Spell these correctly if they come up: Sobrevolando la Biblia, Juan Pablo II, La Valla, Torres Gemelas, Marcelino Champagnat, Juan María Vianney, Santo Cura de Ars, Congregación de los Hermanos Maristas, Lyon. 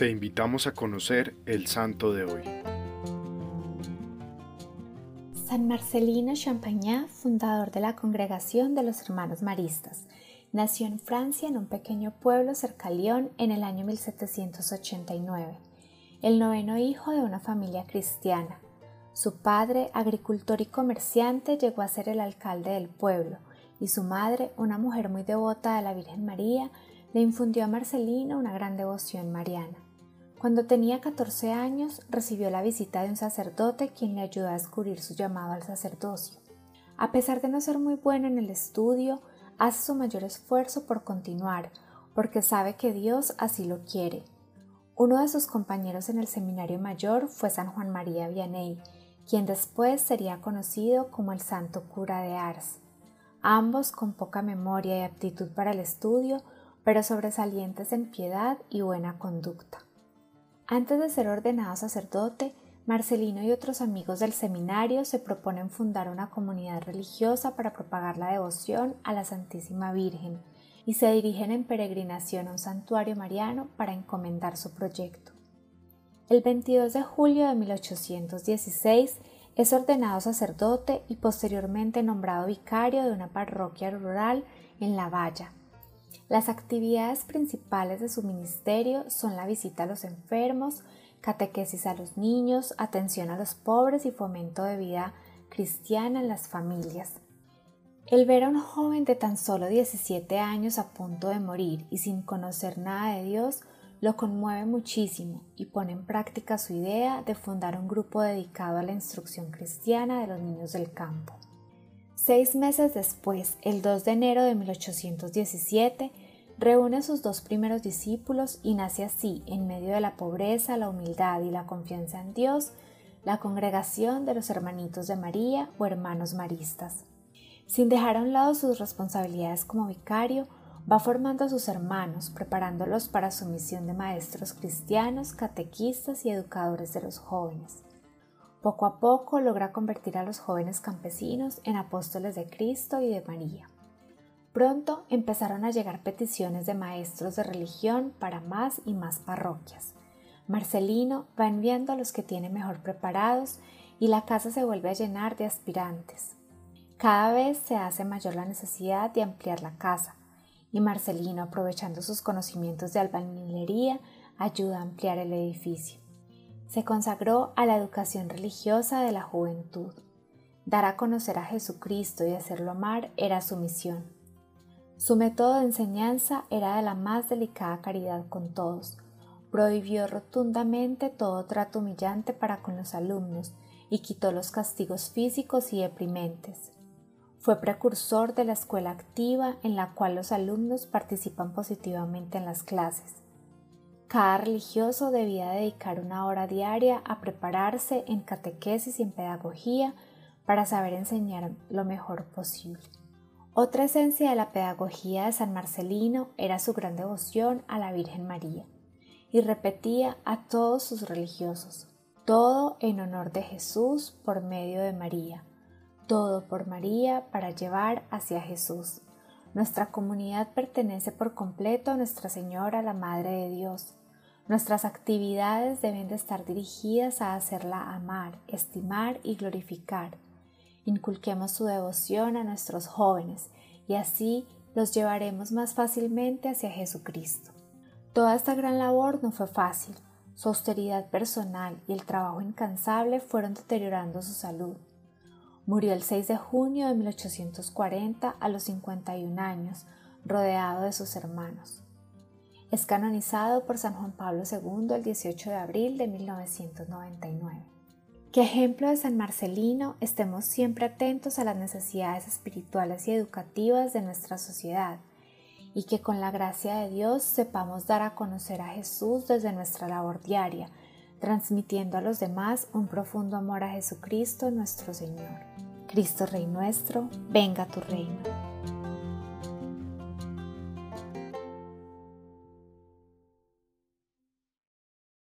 te invitamos a conocer el santo de hoy. San Marcelino Champagnat, fundador de la Congregación de los Hermanos Maristas, nació en Francia en un pequeño pueblo cerca a Lyon en el año 1789, el noveno hijo de una familia cristiana. Su padre, agricultor y comerciante, llegó a ser el alcalde del pueblo, y su madre, una mujer muy devota de la Virgen María, le infundió a Marcelino una gran devoción mariana. Cuando tenía 14 años, recibió la visita de un sacerdote quien le ayudó a descubrir su llamado al sacerdocio. A pesar de no ser muy bueno en el estudio, hace su mayor esfuerzo por continuar, porque sabe que Dios así lo quiere. Uno de sus compañeros en el seminario mayor fue San Juan María Vianney, quien después sería conocido como el Santo Cura de Ars. Ambos con poca memoria y aptitud para el estudio, pero sobresalientes en piedad y buena conducta. Antes de ser ordenado sacerdote, Marcelino y otros amigos del seminario se proponen fundar una comunidad religiosa para propagar la devoción a la Santísima Virgen y se dirigen en peregrinación a un santuario mariano para encomendar su proyecto. El 22 de julio de 1816 es ordenado sacerdote y posteriormente nombrado vicario de una parroquia rural en La Valla. Las actividades principales de su ministerio son la visita a los enfermos, catequesis a los niños, atención a los pobres y fomento de vida cristiana en las familias. El ver a un joven de tan solo 17 años a punto de morir y sin conocer nada de Dios lo conmueve muchísimo y pone en práctica su idea de fundar un grupo dedicado a la instrucción cristiana de los niños del campo. 6 meses después, el 2 de enero de 1817, reúne a sus 2 primeros discípulos y nace así, en medio de la pobreza, la humildad y la confianza en Dios, la Congregación de los Hermanitos de María o Hermanos Maristas. Sin dejar a un lado sus responsabilidades como vicario, va formando a sus hermanos, preparándolos para su misión de maestros cristianos, catequistas y educadores de los jóvenes. Poco a poco logra convertir a los jóvenes campesinos en apóstoles de Cristo y de María. Pronto empezaron a llegar peticiones de maestros de religión para más y más parroquias. Marcelino va enviando a los que tiene mejor preparados y la casa se vuelve a llenar de aspirantes. Cada vez se hace mayor la necesidad de ampliar la casa y Marcelino, aprovechando sus conocimientos de albañilería, ayuda a ampliar el edificio. Se consagró a la educación religiosa de la juventud. Dar a conocer a Jesucristo y hacerlo amar era su misión. Su método de enseñanza era de la más delicada caridad con todos. Prohibió rotundamente todo trato humillante para con los alumnos y quitó los castigos físicos y deprimentes. Fue precursor de la escuela activa en la cual los alumnos participan positivamente en las clases. Cada religioso debía dedicar una hora diaria a prepararse en catequesis y en pedagogía para saber enseñar lo mejor posible. Otra esencia de la pedagogía de San Marcelino era su gran devoción a la Virgen María y repetía a todos sus religiosos: todo en honor de Jesús por medio de María, todo por María para llevar hacia Jesús. Nuestra comunidad pertenece por completo a Nuestra Señora, la Madre de Dios. Nuestras actividades deben de estar dirigidas a hacerla amar, estimar y glorificar. Inculquemos su devoción a nuestros jóvenes y así los llevaremos más fácilmente hacia Jesucristo. Toda esta gran labor no fue fácil. Su austeridad personal y el trabajo incansable fueron deteriorando su salud. Murió el 6 de junio de 1840 a los 51 años, rodeado de sus hermanos. Es canonizado por San Juan Pablo II el 18 de abril de 1999. Que ejemplo de San Marcelino, estemos siempre atentos a las necesidades espirituales y educativas de nuestra sociedad y que con la gracia de Dios sepamos dar a conocer a Jesús desde nuestra labor diaria, transmitiendo a los demás un profundo amor a Jesucristo nuestro Señor. Cristo Rey nuestro, venga tu reino.